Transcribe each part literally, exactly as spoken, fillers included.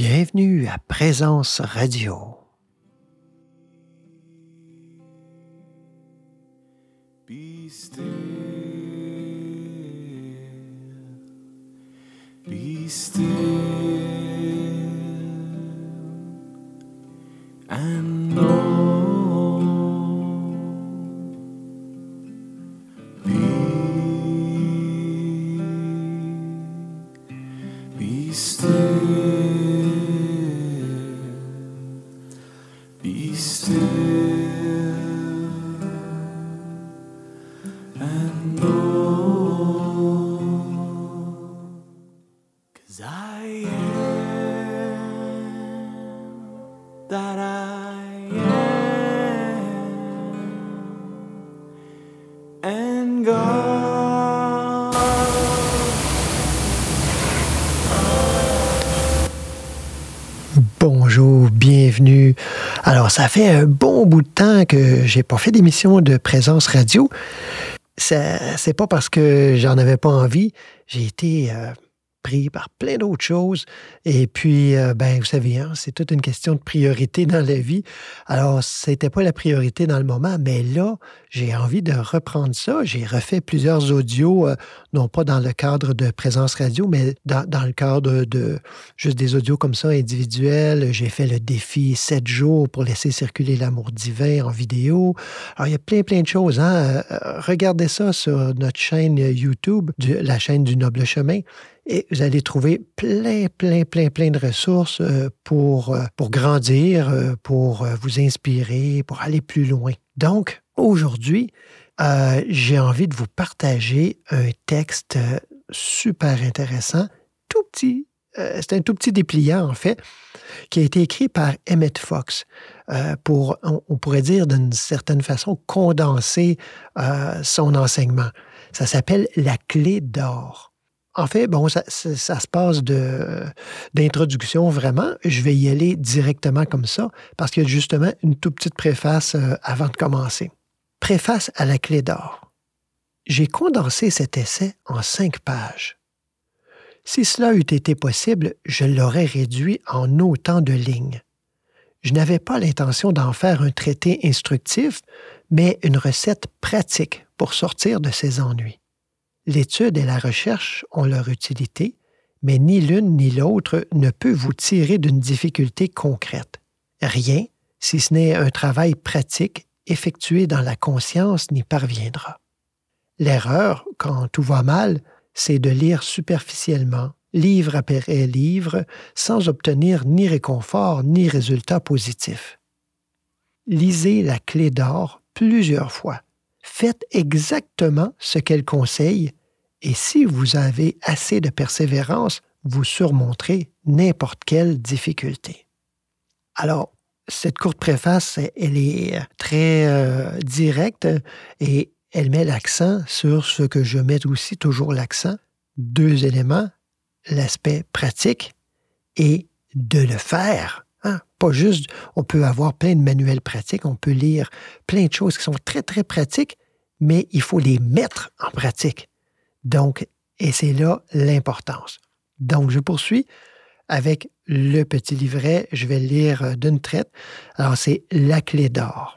Bienvenue à Présence Radio. Be still, be still, and know, be, be still. Bonjour, bienvenue. Alors, ça fait un bon bout de temps que j'ai pas fait d'émission de Présence Radio. Ça, c'est pas parce que j'en avais pas envie. J'ai été euh, pris par plein d'autres choses. Et puis, euh, ben, vous savez, hein, c'est toute une question de priorité dans la vie. Alors, c'était pas la priorité dans le moment, mais là, j'ai envie de reprendre ça. J'ai refait plusieurs audios, euh, non pas dans le cadre de Présence Radio, mais dans, dans le cadre de juste des audios comme ça, individuels. J'ai fait le défi sept jours pour laisser circuler l'amour divin en vidéo. Alors, il y a plein, plein de choses. Hein? Euh, regardez ça sur notre chaîne YouTube, du, la chaîne Du Noble Chemin, et vous allez trouver plein, plein, plein, plein de ressources euh, pour, euh, pour grandir, euh, pour euh, vous inspirer, pour aller plus loin. Donc, aujourd'hui, euh, j'ai envie de vous partager un texte super intéressant, tout petit. Euh, c'est un tout petit dépliant, en fait, qui a été écrit par Emmet Fox euh, pour, on, on pourrait dire, d'une certaine façon, condenser euh, son enseignement. Ça s'appelle « La clé d'or ». En fait, bon, ça, ça, ça se passe de, d'introduction vraiment. Je vais y aller directement comme ça parce qu'il y a justement une toute petite préface avant de commencer. Préface à la clé d'or. J'ai condensé cet essai en cinq pages. Si cela eût été possible, je l'aurais réduit en autant de lignes. Je n'avais pas l'intention d'en faire un traité instructif, mais une recette pratique pour sortir de ces ennuis. L'étude et la recherche ont leur utilité, mais ni l'une ni l'autre ne peut vous tirer d'une difficulté concrète. Rien, si ce n'est un travail pratique effectué dans la conscience, n'y parviendra. L'erreur, quand tout va mal, c'est de lire superficiellement, livre après livre, sans obtenir ni réconfort ni résultat positif. Lisez la clé d'or plusieurs fois. Faites exactement ce qu'elle conseille. Et si vous avez assez de persévérance, vous surmonterez n'importe quelle difficulté. Alors, cette courte préface, elle est très euh, directe et elle met l'accent sur ce que je mets aussi toujours l'accent, deux éléments, l'aspect pratique et de le faire. Hein? Pas juste, on peut avoir plein de manuels pratiques, on peut lire plein de choses qui sont très, très pratiques, mais il faut les mettre en pratique. Donc, et c'est là l'importance. Donc, je poursuis avec le petit livret. Je vais le lire d'une traite. Alors, c'est « La clé d'or ».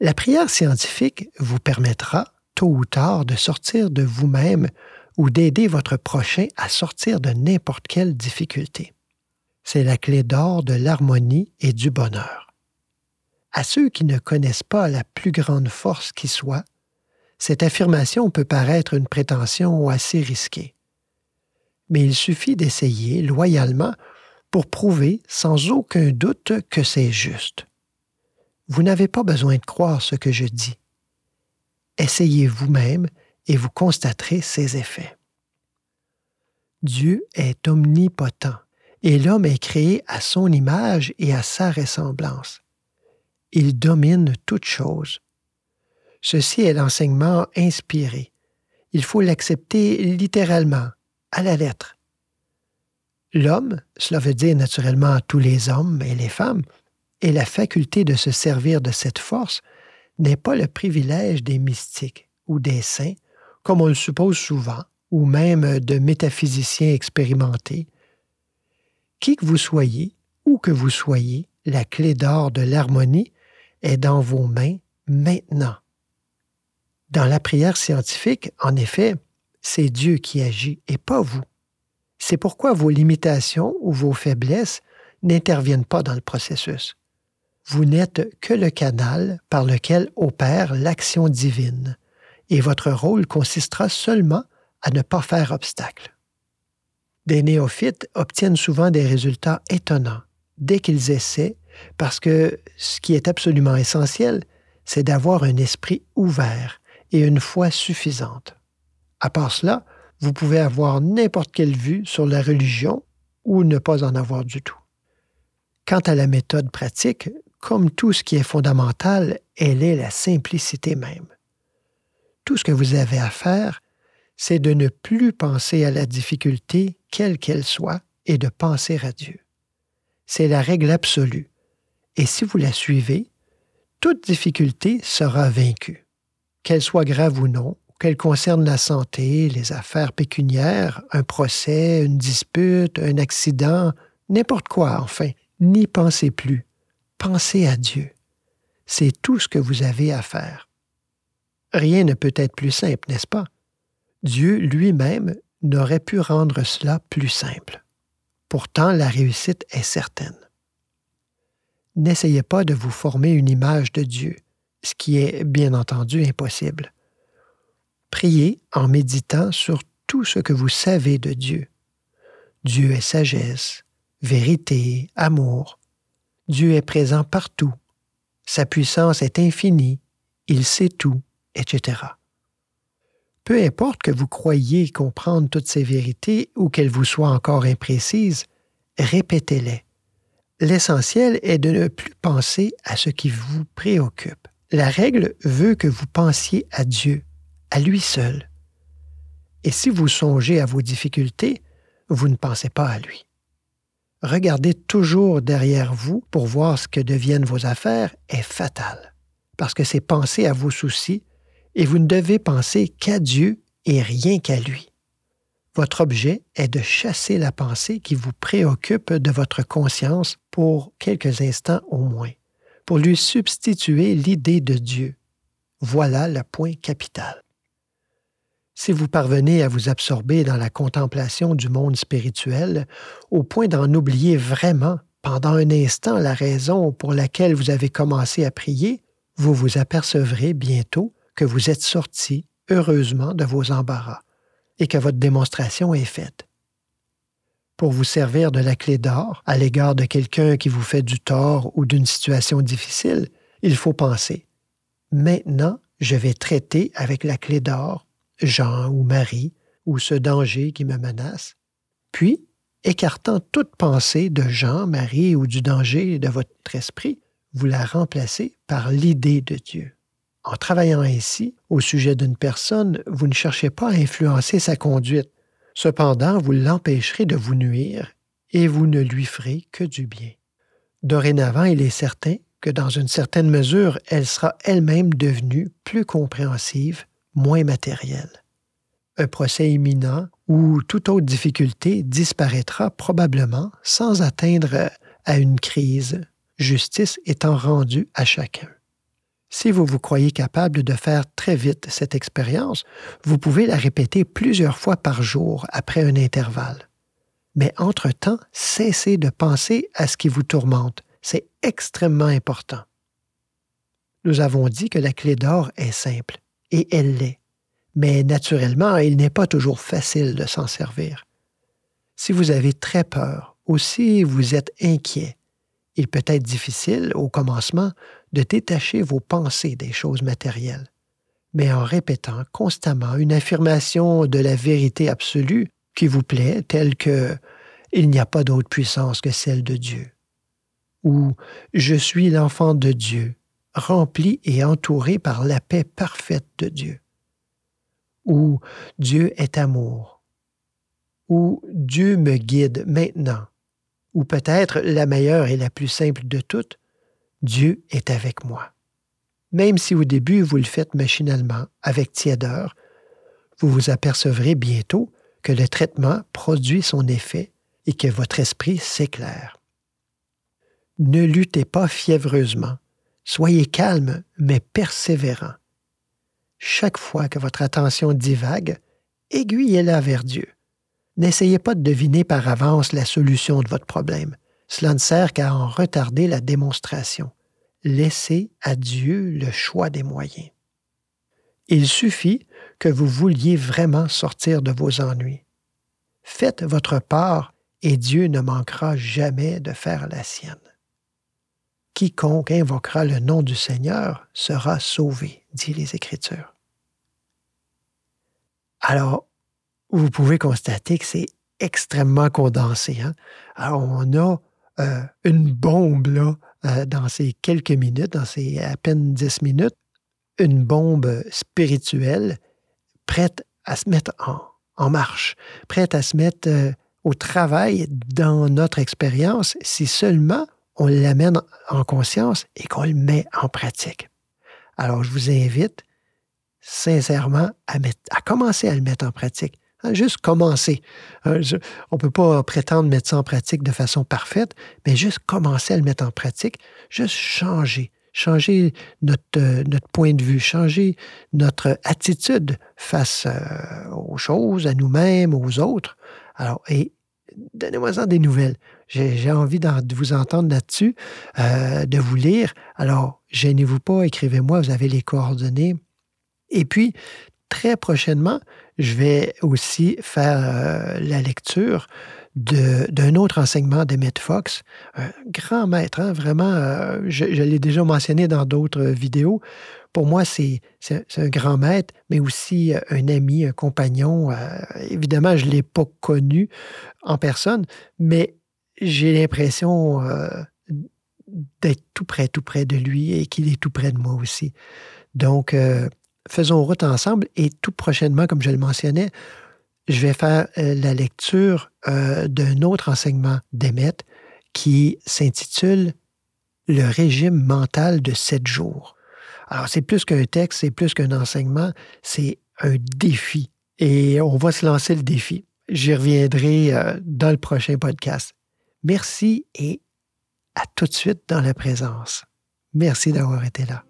La prière scientifique vous permettra, tôt ou tard, de sortir de vous-même ou d'aider votre prochain à sortir de n'importe quelle difficulté. C'est la clé d'or de l'harmonie et du bonheur. À ceux qui ne connaissent pas la plus grande force qui soit, cette affirmation peut paraître une prétention assez risquée. Mais il suffit d'essayer loyalement pour prouver sans aucun doute que c'est juste. Vous n'avez pas besoin de croire ce que je dis. Essayez vous-même et vous constaterez ses effets. Dieu est omnipotent et l'homme est créé à son image et à sa ressemblance. Il domine toute chose. Ceci est l'enseignement inspiré. Il faut l'accepter littéralement, à la lettre. L'homme, cela veut dire naturellement tous les hommes et les femmes, et la faculté de se servir de cette force n'est pas le privilège des mystiques ou des saints, comme on le suppose souvent, ou même de métaphysiciens expérimentés, qui que vous soyez, où que vous soyez, la clé d'or de l'harmonie est dans vos mains maintenant. Dans la prière scientifique, en effet, c'est Dieu qui agit et pas vous. C'est pourquoi vos limitations ou vos faiblesses n'interviennent pas dans le processus. Vous n'êtes que le canal par lequel opère l'action divine, et votre rôle consistera seulement à ne pas faire obstacle. Des néophytes obtiennent souvent des résultats étonnants dès qu'ils essaient, parce que ce qui est absolument essentiel, c'est d'avoir un esprit ouvert et une foi suffisante. À part cela, vous pouvez avoir n'importe quelle vue sur la religion ou ne pas en avoir du tout. Quant à la méthode pratique, comme tout ce qui est fondamental, elle est la simplicité même. Tout ce que vous avez à faire, c'est de ne plus penser à la difficulté, quelle qu'elle soit, et de penser à Dieu. C'est la règle absolue. Et si vous la suivez, toute difficulté sera vaincue. Qu'elle soit grave ou non, qu'elle concerne la santé, les affaires pécuniaires, un procès, une dispute, un accident, n'importe quoi, enfin, n'y pensez plus. Pensez à Dieu. C'est tout ce que vous avez à faire. Rien ne peut être plus simple, n'est-ce pas? Dieu lui-même n'aurait pu rendre cela plus simple. Pourtant, la réussite est certaine. N'essayez pas de vous former une image de Dieu, ce qui est bien entendu impossible. Priez en méditant sur tout ce que vous savez de Dieu. Dieu est sagesse, vérité, amour. Dieu est présent partout. Sa puissance est infinie. Il sait tout, et cetera. Peu importe que vous croyiez comprendre toutes ces vérités ou qu'elles vous soient encore imprécises, répétez-les. L'essentiel est de ne plus penser à ce qui vous préoccupe. La règle veut que vous pensiez à Dieu, à lui seul. Et si vous songez à vos difficultés, vous ne pensez pas à lui. Regarder toujours derrière vous pour voir ce que deviennent vos affaires est fatal, parce que c'est penser à vos soucis et vous ne devez penser qu'à Dieu et rien qu'à lui. Votre objet est de chasser la pensée qui vous préoccupe de votre conscience pour quelques instants au moins, pour lui substituer l'idée de Dieu. Voilà le point capital. Si vous parvenez à vous absorber dans la contemplation du monde spirituel, au point d'en oublier vraiment pendant un instant la raison pour laquelle vous avez commencé à prier, vous vous apercevrez bientôt que vous êtes sorti heureusement de vos embarras et que votre démonstration est faite. Pour vous servir de la clé d'or à l'égard de quelqu'un qui vous fait du tort ou d'une situation difficile, il faut penser « Maintenant, je vais traiter avec la clé d'or Jean ou Marie ou ce danger qui me menace. » Puis, écartant toute pensée de Jean, Marie ou du danger de votre esprit, vous la remplacez par l'idée de Dieu. En travaillant ainsi, au sujet d'une personne, vous ne cherchez pas à influencer sa conduite. Cependant, vous l'empêcherez de vous nuire et vous ne lui ferez que du bien. Dorénavant, il est certain que dans une certaine mesure, elle sera elle-même devenue plus compréhensive, moins matérielle. Un procès imminent ou toute autre difficulté disparaîtra probablement sans atteindre à une crise, justice étant rendue à chacun. Si vous vous croyez capable de faire très vite cette expérience, vous pouvez la répéter plusieurs fois par jour après un intervalle. Mais entre-temps, cessez de penser à ce qui vous tourmente. C'est extrêmement important. Nous avons dit que la clé d'or est simple, et elle l'est. Mais naturellement, il n'est pas toujours facile de s'en servir. Si vous avez très peur, ou si vous êtes inquiet, il peut être difficile, au commencement, de détacher vos pensées des choses matérielles. Mais en répétant constamment une affirmation de la vérité absolue qui vous plaît, telle que « Il n'y a pas d'autre puissance que celle de Dieu » ou « Je suis l'enfant de Dieu, rempli et entouré par la paix parfaite de Dieu » ou « Dieu est amour » ou « Dieu me guide maintenant » ou peut-être la meilleure et la plus simple de toutes, « Dieu est avec moi ». Même si au début vous le faites machinalement, avec tiédeur, vous vous apercevrez bientôt que le traitement produit son effet et que votre esprit s'éclaire. Ne luttez pas fiévreusement. Soyez calme, mais persévérant. Chaque fois que votre attention divague, aiguillez-la vers Dieu. N'essayez pas de deviner par avance la solution de votre problème. Cela ne sert qu'à en retarder la démonstration. Laissez à Dieu le choix des moyens. Il suffit que vous vouliez vraiment sortir de vos ennuis. Faites votre part et Dieu ne manquera jamais de faire la sienne. Quiconque invoquera le nom du Seigneur sera sauvé, dit les Écritures. Alors, vous pouvez constater que c'est extrêmement condensé. Hein? Alors, on a euh, une bombe là, euh, dans ces quelques minutes, dans ces à peine dix minutes, une bombe spirituelle prête à se mettre en, en marche, prête à se mettre euh, au travail dans notre expérience, si seulement on l'amène en conscience et qu'on le met en pratique. Alors, je vous invite sincèrement à, mettre, à commencer à le mettre en pratique. Juste commencer. On ne peut pas prétendre mettre ça en pratique de façon parfaite, mais juste commencer à le mettre en pratique, juste changer. Changer notre, notre point de vue, changer notre attitude face aux choses, à nous-mêmes, aux autres. Alors, et donnez-moi-en des nouvelles. J'ai, j'ai envie de vous entendre là-dessus, euh, de vous lire. Alors, gênez-vous pas, écrivez-moi, vous avez les coordonnées. Et puis, très prochainement, je vais aussi faire euh, la lecture de, d'un autre enseignement d'Emmet Fox, un grand maître, hein, vraiment, euh, je, je l'ai déjà mentionné dans d'autres vidéos. Pour moi, c'est, c'est, c'est un grand maître, mais aussi un ami, un compagnon. Euh, évidemment, je ne l'ai pas connu en personne, mais j'ai l'impression euh, d'être tout près, tout près de lui et qu'il est tout près de moi aussi. Donc, euh, faisons route ensemble et tout prochainement, comme je le mentionnais, je vais faire euh, la lecture euh, d'un autre enseignement d'Emmet qui s'intitule « Le régime mental de sept jours ». Alors, c'est plus qu'un texte, c'est plus qu'un enseignement, c'est un défi. Et on va se lancer le défi. J'y reviendrai euh, dans le prochain podcast. Merci et à tout de suite dans la présence. Merci d'avoir été là.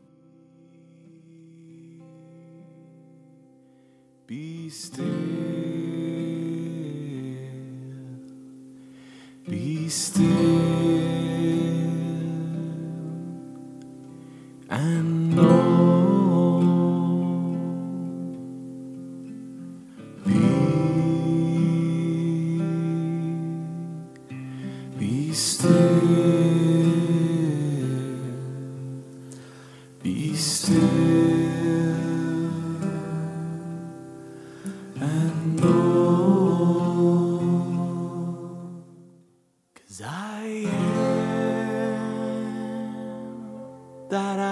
Be still, be still, and know be, be still, be still. That I